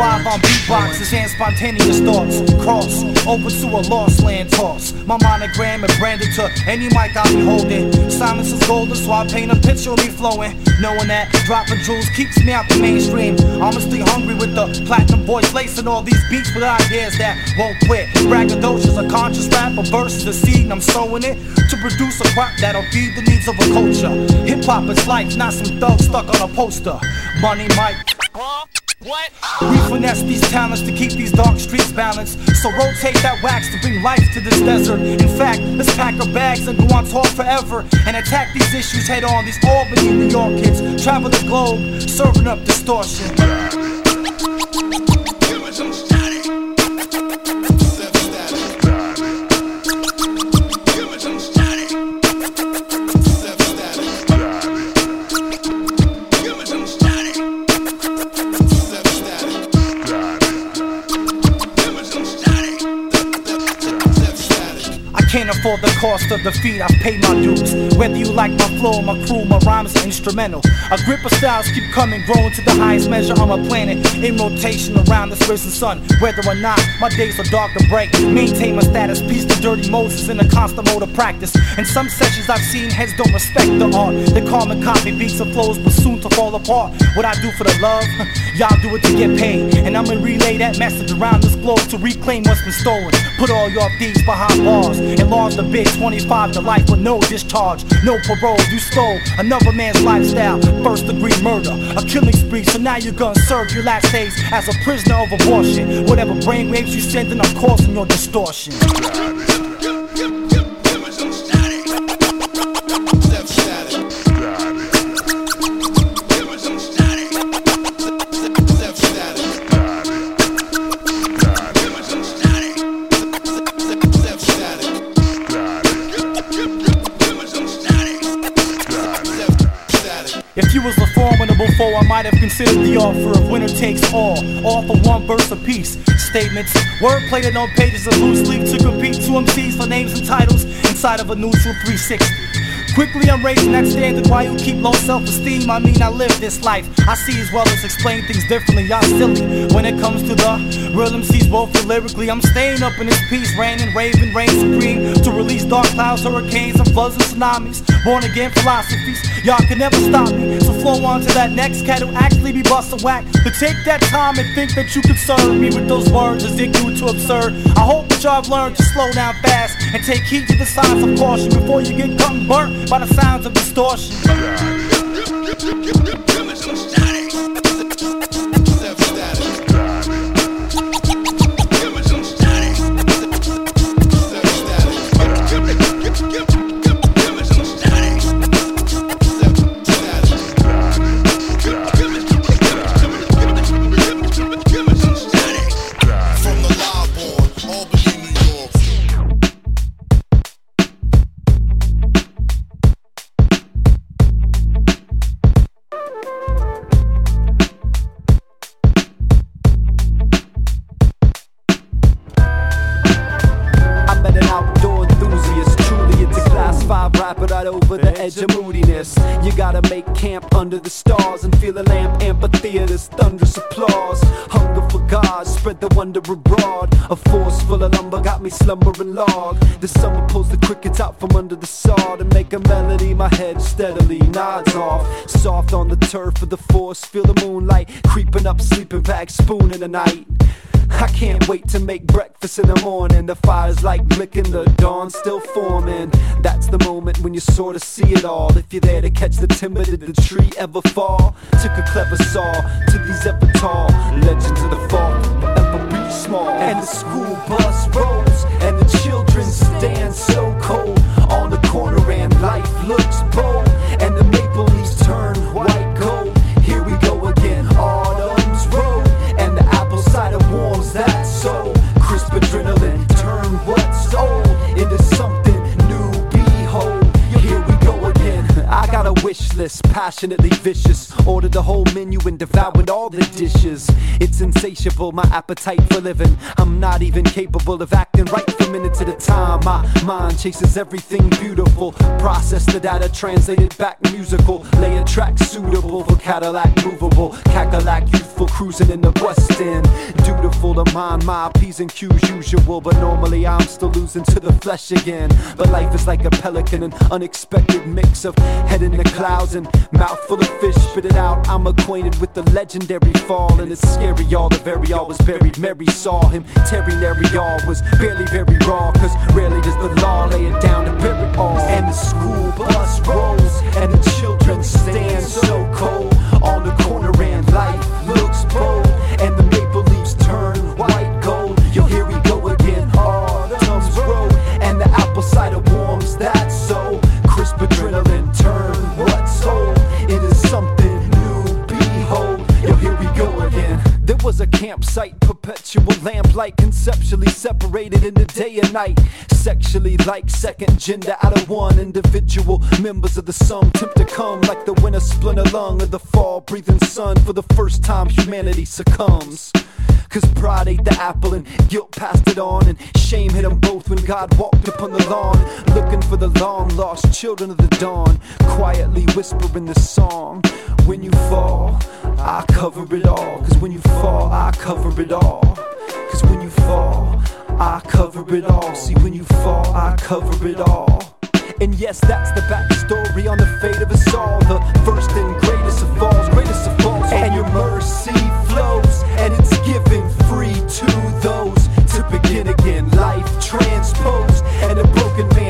On beatboxes and spontaneous thoughts, cross over to a lost land toss. My monogram is branded to any mic I be holding. Silence is golden, so I paint a picture of me flowing. Knowing that dropping jewels keeps me out the mainstream. I'm honestly hungry with the platinum voice lacing all these beats with ideas that won't quit. Braggadocious, a conscious rapper versus a seed, and I'm sowing it to produce a crop that'll feed the needs of a culture. Hip hop is life, not some thug stuck on a poster. Money, mic. What? We finesse these talents to keep these dark streets balanced. So rotate that wax to bring life to this desert. In fact, let's pack our bags and go on tour forever and attack these issues head on. These Albany, New York kids travel the globe, serving up distortion. Can't afford the cost of defeat, I've paid my dues. Whether you like my flow, my crew, my rhymes are instrumental. A grip of styles keep coming, growing to the highest measure on my planet. In rotation around this risen sun. Whether or not, my days are dark and bright. Maintain my status, peace to dirty Moses in a constant mode of practice. In some sessions I've seen heads don't respect the art. They calm and copy beats and flows, but soon to fall apart. What I do for the love, y'all do it to get paid. And I'ma relay that message around this globe to reclaim what's been stolen. Put all your deeds behind bars and laws charge. The big twenty-five to life with no discharge, no parole. You stole another man's lifestyle, first degree murder, a killing spree. So now you're gonna serve your last days as a prisoner of abortion. Whatever brainwaves you sending, I'm causing your distortion. If you was a formidable foe, I might have considered the offer of winner takes all, all for one verse apiece. Statements, word plated on pages of loose leaf to compete to M Cs for names and titles inside of a neutral three sixty. Quickly I'm raising that standard while you keep low self-esteem. I mean I live this life, I see as well as explain things differently. Y'all silly when it comes to the real M Cs, both lyrically. I'm staying up in this piece, raining, raving, reign supreme, to release dark clouds, hurricanes, and floods and tsunamis. Born again philosophies, y'all can never stop me. So flow on to that next cat who actually be bust a whack. But take that time and think that you can serve me with those words as it grew too absurd. I hope that y'all have learned to slow down fast and take heed to the signs of caution before you get cut and burnt by the sounds of distortion. Give me some static. Self-static. Under the stars and feel a lamp amphitheaters, thunderous applause. Hunger for God, spread the wonder abroad. A force full of lumber got me slumbering log. The summer pulls the crickets out from under the sod and make a melody. My head steadily nods off. Soft on the turf of the forest, feel the moonlight creeping up, sleeping bag, spoon in the night. I can't wait to make breakfast in the morning. The fire's like licking, the dawn's still forming. That's the moment when you sort of see it all. If you're there to catch the timber, did the tree ever fall? Took a clever saw to these ever tall legends of the fall, ever be small. And the school bus rolls, and the children stand so cold on the corner, and life looks bold, and the maple leaves turn white gold. Here we go again, autumn's road, and the apple cider warms that soul. Crisp adrenaline, turn what's old into something new, behold. Here we go again. I got a wish list, passionately vicious. Ordered the whole menu and devoured all the dishes. It's insatiable, my appetite for living. I'm not even capable of acting right for minutes at a time. My mind chases everything beautiful. Process the data, translated back musical. Lay a track suitable for Cadillac movable. Cackalack youthful, cruising in the West End. Dutiful to mind, my P's and Q's usual. But normally I'm still losing to the flesh again. But life is like a pelican, an unexpected mix of head in the clouds and mouth full of fish. Spit it out, I'm acquainted with the legendary fall. And it's scary, y'all, the very all was buried. Mary saw him, Terry Nary all was barely very raw. Cause rarely does the law lay it down to bury it all. And the school bus rolls, and the children stand so cold on the corner, and life looks bold, and the maple leaves turn white gold. Yo, here we go again, autumn's road, and the apple cider warms that soul. Crisp adrenaline, turn what's old into something new, behold. Yo, here we go again. There was a campsite, perpetual lamplight, conceptually separated into day and night. Sexually like second gender out of one. Individual members of the sum tempt to come like the winter splinter lung of the fall breathing sun. For the first time humanity succumbs. Cause pride ate the apple and guilt passed it on, and shame hit them both when God walked upon the lawn. Looking for the long lost children of the dawn, quietly whispering the song. When you fall, I cover it all. Cause when you fall, I cover it all. Cause when you fall, I cover it all. See, when you fall, I cover it all. And yes, that's the backstory on the fate of us all. The first and greatest of falls, greatest of falls. And your mercy flows, and it's given free to those. To begin again, life transposed, and a broken man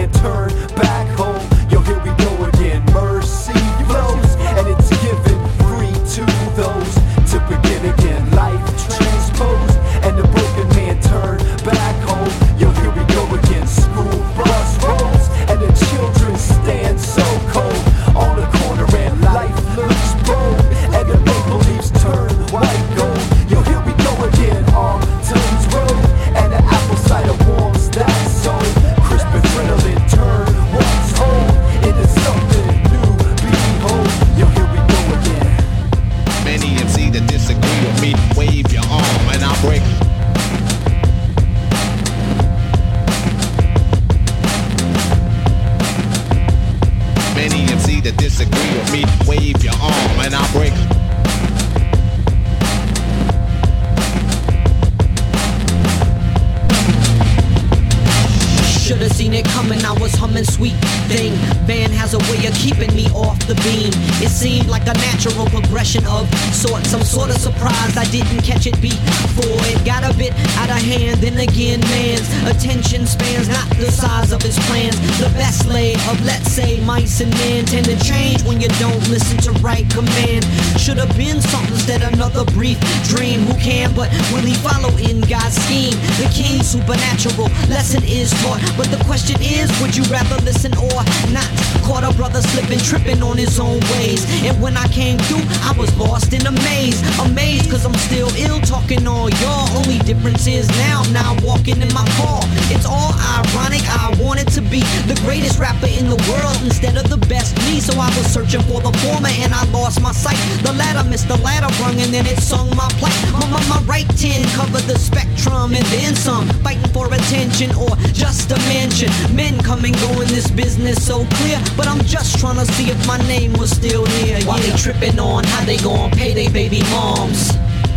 and sweet thing. Band has a way of keeping me off the beam. It seemed like a natural progression of sort. Some sort of surprise I didn't catch it before. It got a bit out of hand. Then again, man's attention spans not the size of his plans. The best laid of, let's say, mice and men tend to change when you don't listen to right command. Should have been something instead of another brief dream. Who can but will he follow in God's scheme? The king's supernatural lesson is taught. But the question is, would you rather listen or not? Caught a brother slipping, tripping on his own ways. And when I came through, I was lost in a maze. Amazed cause I'm still ill talking all y'all. Only difference is now, now I'm walking in my car. It's all ironic, I wanted to be the greatest rapper in the world instead of the best me. So I was searching for the former and I lost my sight. The latter missed the ladder rung and then it sung my plight. My, my, my right ten covered the spectrum and then some. Fighting for attention or just a mention. Men come and go in this business so clear. But I'm just trying to see if my name was still near. While yeah. they tripping on how they gon' pay they baby moms,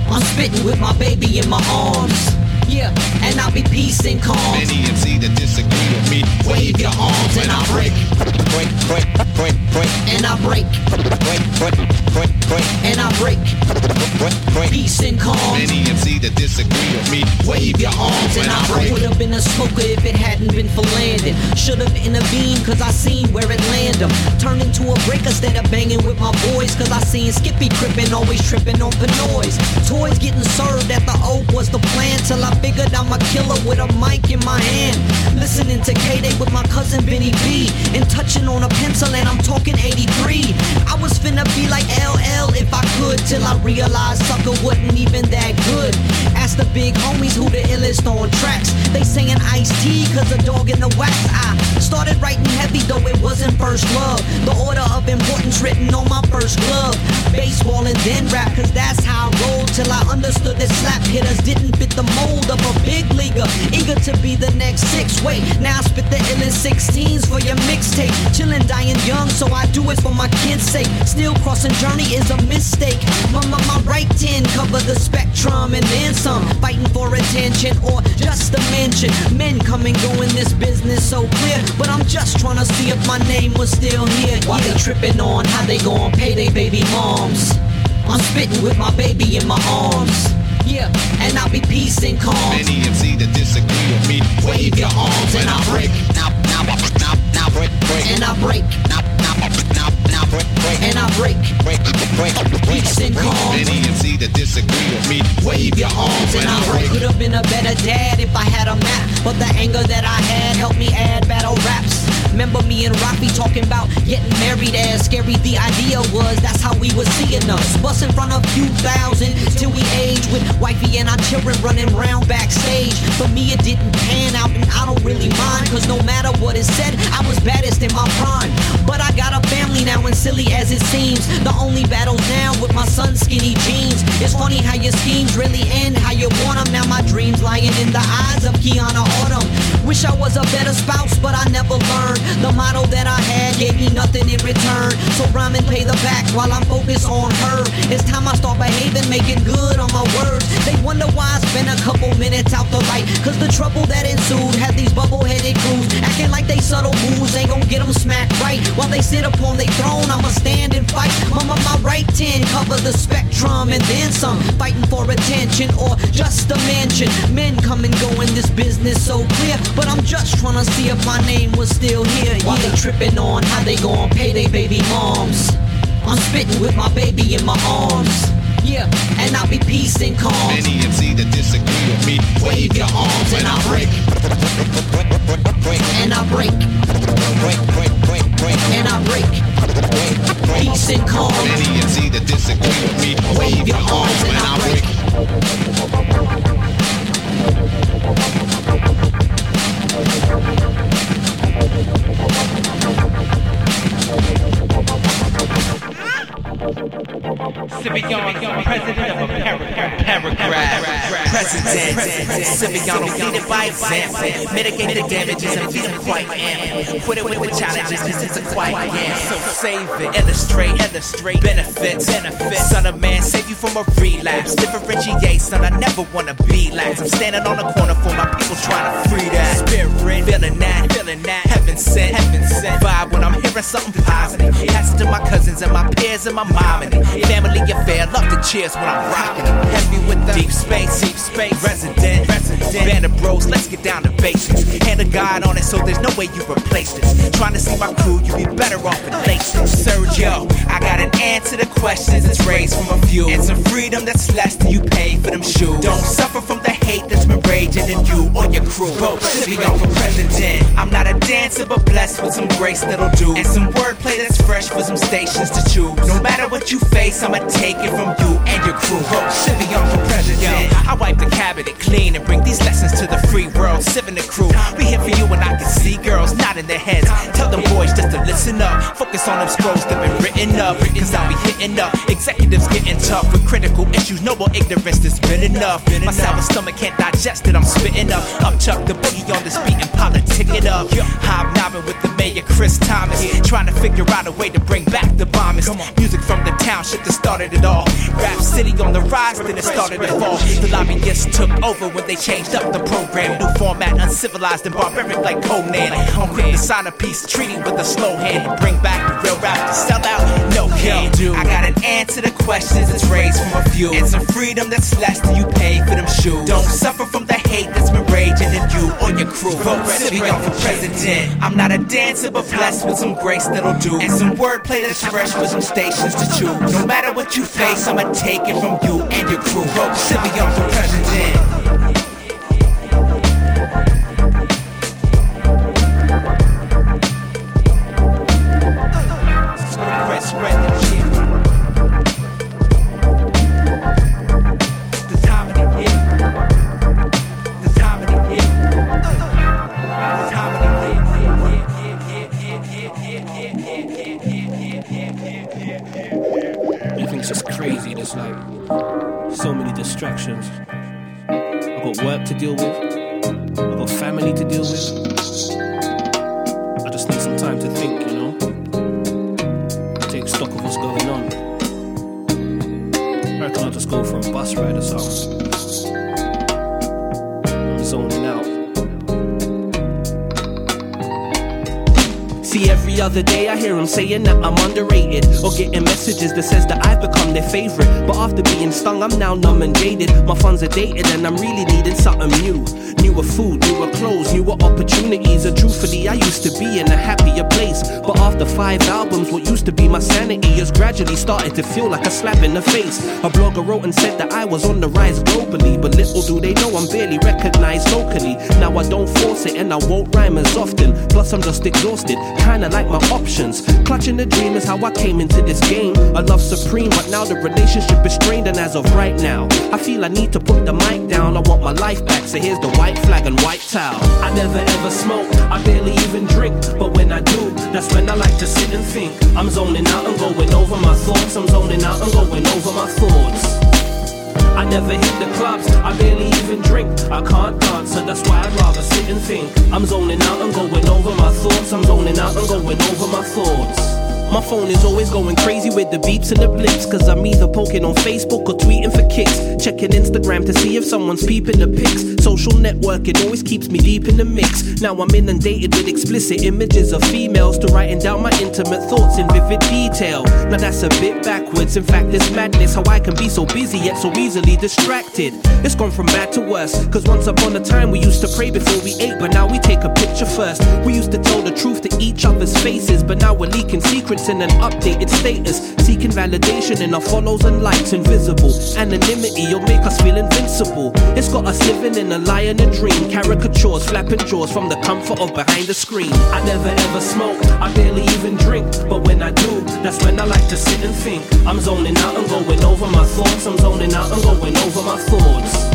I'm spitting with my baby in my arms. Yeah, and I'll be peace and calm. Many M C that disagree with me, wave your arms and I'll break. Break, break, break, break. And I'll break. Break, break, break, break. And I'll break. Break, break. Peace and calm. Many M C that disagree with me, wave your arms and I'll break. I would have been a smoker if it hadn't been for Landon. Should have intervened cause I seen where it landed. Turned into a breaker instead of banging with my boys. Cause I seen Skippy crippin', always tripping on the noise. Toys getting served at the Oak was the plan till I figured I'm a killer with a mic in my hand. Listening to K-Day with my cousin Benny B, and touching on a pencil and I'm talking eighty-three. I was finna be like L L if I could, till I realized sucker wasn't even that good. Ask the big homies who the illest on tracks. They singing Ice-T cause a dog in the wax. I started writing heavy though it wasn't first love. The order of importance written on my first glove. Baseball and then rap cause that's how I rolled, till I understood that slap hitters didn't fit the mold of a big leaguer, eager to be the next six. Wait, now I spit the illest sixteens for your mixtape. Chillin', dying young, so I do it for my kids' sake. Still crossing journey is a mistake. My, my, my right ten cover the spectrum and then some. Fighting for attention or just a mention. Men come and go in this business so clear. But I'm just trying to see if my name was still here. While yeah. they tripping on how they gon' pay they baby moms, I'm spitting with my baby in my arms. Yeah, and I'll be peace and calm. Many M C that disagree with me, wave your arms and I'll break. Now, now, now, now, break, break. And I'll break. Now, now, now, now, break, break. And I'll break. Break, break, peace and calm. Many M C that disagree with me, wave your arms and I'll break. Could have been a better dad if I had a map, but the anger that I had helped me add battle raps. Remember me and Rafi talking about getting married as scary the idea was. That's how we were seeing us. Bust in front of few thousand till we age with wifey and our children running round backstage. For me it didn't pan out and I don't really mind. Cause no matter what is said, I was baddest in my prime. But I got a family now and silly as it seems. The only battle now with my son's skinny jeans. It's funny how your schemes really end how you want them. Now my dreams lying in the eyes of Kiana Autumn. Wish I was a better spouse but I never learned. The motto that I had gave me nothing in return. So rhyme and pay the back while I'm focused on her. It's time I start behaving, making good on my words. They wonder why I spent a couple minutes out the light. Cause the trouble that ensued had these bubble-headed crews acting like they subtle moves ain't gon' get them smacked right. While they sit upon their throne, I'ma stand and fight. Mama, my right ten cover the spectrum and then some. Fighting for attention or just a mention. Men come and go in this business so clear. But I'm just trying to see if my name was still here. Yeah, yeah. While they tripping on how they gon' pay they baby moms, I'm spitting with my baby in my arms. Yeah, and I'll be peace and calm. Many M C that disagree with me, wave your arms and I'll break. And I'll break. And I'll break. Peace and calm. Many M C that disagree with me, wave your arms and I'll break. Simeon, president of a paragraph. President Simeon, leading by example. Mitigate the damages and feed a quiet amp. Put it with challenges, cause it's a quiet amp. So save it, illustrate, illustrate, benefits, benefits. Son of man, save you from a relapse. Differentiate son, I never wanna be lax. I'm standing on a corner for my people trying to free that spirit. Feeling that, feeling that, heaven sent, heaven sent vibe when I'm hearing something positive. Pass it to my cousins and my peers and my mom and it. Family affair, love the cheers when I'm rocking it. Heavy with the deep space, deep space, resident, resident. Band of bros, let's get down to basics. Hand a guide on it so there's no way you replace this. Trying to see my crew, you be better off in laces. Sergio, I got an answer to questions that's raised from a few. And some freedom that's less than you pay for them shoes. Don't suffer from the hate that's been raging in you or your crew. Both should be on for president. I'm not a dancer but blessed with some grace that'll do. And some wordplay that's fresh for some stations to choose. No matter what you face, I'ma take it from you and your crew. Both should be on for president. I wipe the cabinet clean and bring these lessons to the free world. Sipping the crew, we here for you and I can see girls nodding their heads. Tell them boys just to listen up. Focus on them scrolls that been written up. Cause I'll be hitting up. Executives getting tough with critical issues. No more ignorance, that's been enough. My sour stomach can't digest it, I'm spitting up. Up chuck the boogie on this beat and politic it up. Hobnobbing with the mayor, Chris Thomas. Trying to figure out a way to bring back the bombers. Music from the township that started it all. Rap City on the rise, then it started to fall. The lobbyists took over when they changed up the program. New format, uncivilized and barbaric like Conan. I'm quick to sign a peace treaty with a slow hand. Bring back the real rap to sell out, no can do. I got an answer to questions that's raised from a few. And some freedom that's less than you pay for them shoes. Don't suffer from the hate that's been raging in you or your crew. Vote City on for president. I'm not a dancer but blessed with some grace that'll do. And some wordplay that's fresh with some stations to choose. No matter what you face, I'ma take it from you and your crew. Vote City on for president. Distractions. I've got work to deal with. I've got family to deal with. I just need some time to think, you know? Take stock of what's going on. I reckon I'll just go for a bus ride or something. I'm zoning out. See, every other day I hear them saying that I'm underrated, or getting messages that says that I've become their favourite. But after being stung, I'm now numb and jaded. My funds are dated and I'm really needing something new. Newer food, newer clothes, newer opportunities. And truthfully, I used to be in a happier place. But after five albums, what used to be my sanity has gradually started to feel like a slap in the face. A blogger wrote and said that I was on the rise globally. But little do they know I'm barely recognised locally. Now I don't force it and I won't rhyme as often. Plus I'm just exhausted, kinda like my options. Clutching the dream is how I came into this game. I love supreme, but now the relationship is strained, and as of right now I feel I need to put the mic down. I want my life back, so here's the white flag and white towel. I never ever smoke, I barely even drink. But when I do, that's when I like to sit and think. I'm zoning out and going over my thoughts. I'm zoning out and going over my thoughts. I never hit the clubs, I barely even drink. I can't dance, so that's why I'd rather sit and think. I'm zoning out and going over my thoughts. I'm zoning out and going over my thoughts. My phone is always going crazy with the beeps and the blips. Cause I'm either poking on Facebook or tweeting for kicks. Checking Instagram to see if someone's peeping the pics. Social networking always keeps me deep in the mix. Now I'm inundated with explicit images of females, to writing down my intimate thoughts in vivid detail. Now that's a bit backwards, in fact it's madness how I can be so busy yet so easily distracted. It's gone from bad to worse. Cause once upon a time we used to pray before we ate, but now we take a picture first. We used to tell the truth to each other's faces, but now we're leaking secrets in an updated status, seeking validation in our follows and likes. Invisible anonymity will make us feel invincible. It's got us living in a lie and a dream. Caricatures, flapping jaws from the comfort of behind the screen. I never ever smoke, I barely even drink. But when I do, that's when I like to sit and think. I'm zoning out and going over my thoughts. I'm zoning out and going over my thoughts.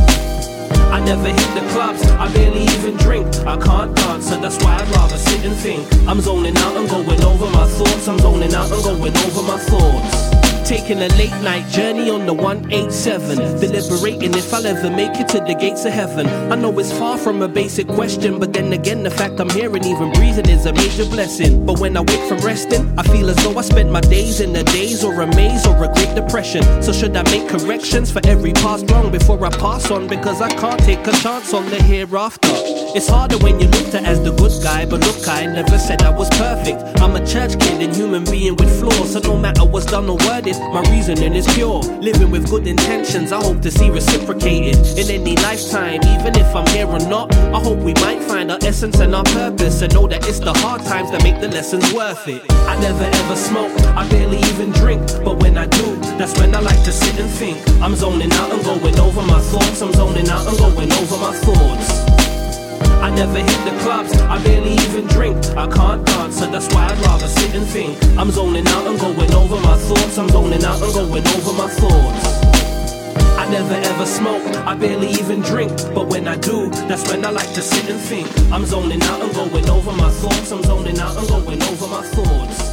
I never hit the clubs, I barely even drink. I can't dance, so that's why I'd rather sit and think. I'm zoning out and going over my thoughts. I'm zoning out and going over my thoughts. Taking a late night journey on the one eighty-seven, deliberating if I'll ever make it to the gates of heaven. I know it's far from a basic question, but then again the fact I'm here and even breathing is a major blessing. But when I wake from resting, I feel as though I spent my days in a daze or a maze or a great depression. So should I make corrections for every past wrong before I pass on? Because I can't take a chance on the hereafter. It's harder when you looked at as the good guy, but look, I never said I was perfect. I'm a church kid and human being with flaws, so no matter what's done or worded, my reasoning is pure. Living with good intentions, I hope to see reciprocated in any lifetime, even if I'm here or not. I hope we might find our essence and our purpose, and know that it's the hard times that make the lessons worth it. I never ever smoke, I barely even drink, but when I do, that's when I like to sit and think. I'm zoning out and going over my thoughts, I'm zoning out and going over my thoughts. I never hit the clubs, I barely even drink. I can't dance, so that's why I'd rather sit and think. I'm zoning out and going over my thoughts, I'm zoning out and going over my thoughts. I never ever smoke, I barely even drink, but when I do, that's when I like to sit and think. I'm zoning out and going over my thoughts, I'm zoning out and going over my thoughts.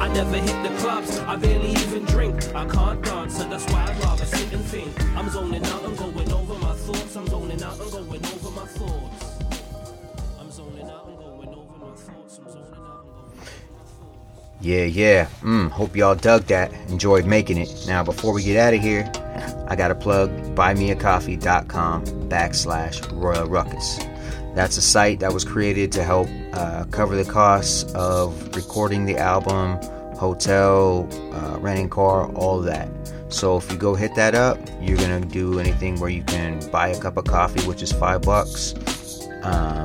I never hit the clubs, I barely even drink. I can't dance, so that's why I'd rather sit and think. I'm zoning out and going over my thoughts, I'm zoning out and going over my thoughts. Yeah, yeah. Mm, hope y'all dug that. Enjoyed making it. Now, before we get out of here, I gotta plug buymeacoffee.com backslash Royal Ruckus. That's a site that was created to help uh, cover the costs of recording the album, hotel, uh, renting car, all that. So if you go hit that up, you're gonna do anything where you can buy a cup of coffee, which is five bucks. Um,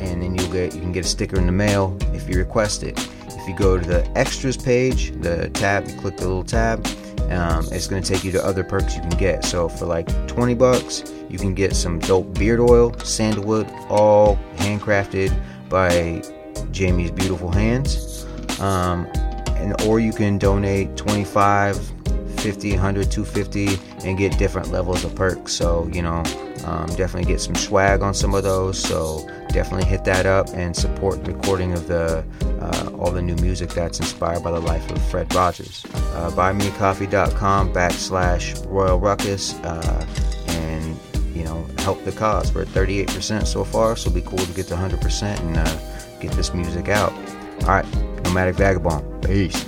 and then you'll get you can get a sticker in the mail if you request it. You go to the extras page, the tab, you click the little tab, um, it's going to take you to other perks you can get. So for like twenty bucks, you can get some dope beard oil, sandalwood, all handcrafted by Jamie's beautiful hands, um, and or you can donate twenty-five, fifty, one hundred, two hundred fifty, and get different levels of perks. So, you know, um, definitely get some swag on some of those, so definitely hit that up and support the recording of the uh, all the new music that's inspired by the life of Fred Rogers. Uh, buymeacoffee.com backslash Royal Ruckus, uh, and, you know, help the cause. We're at thirty-eight percent so far, so it'll be cool to get to one hundred percent and uh, get this music out. All right, Nomadic Vagabond, peace.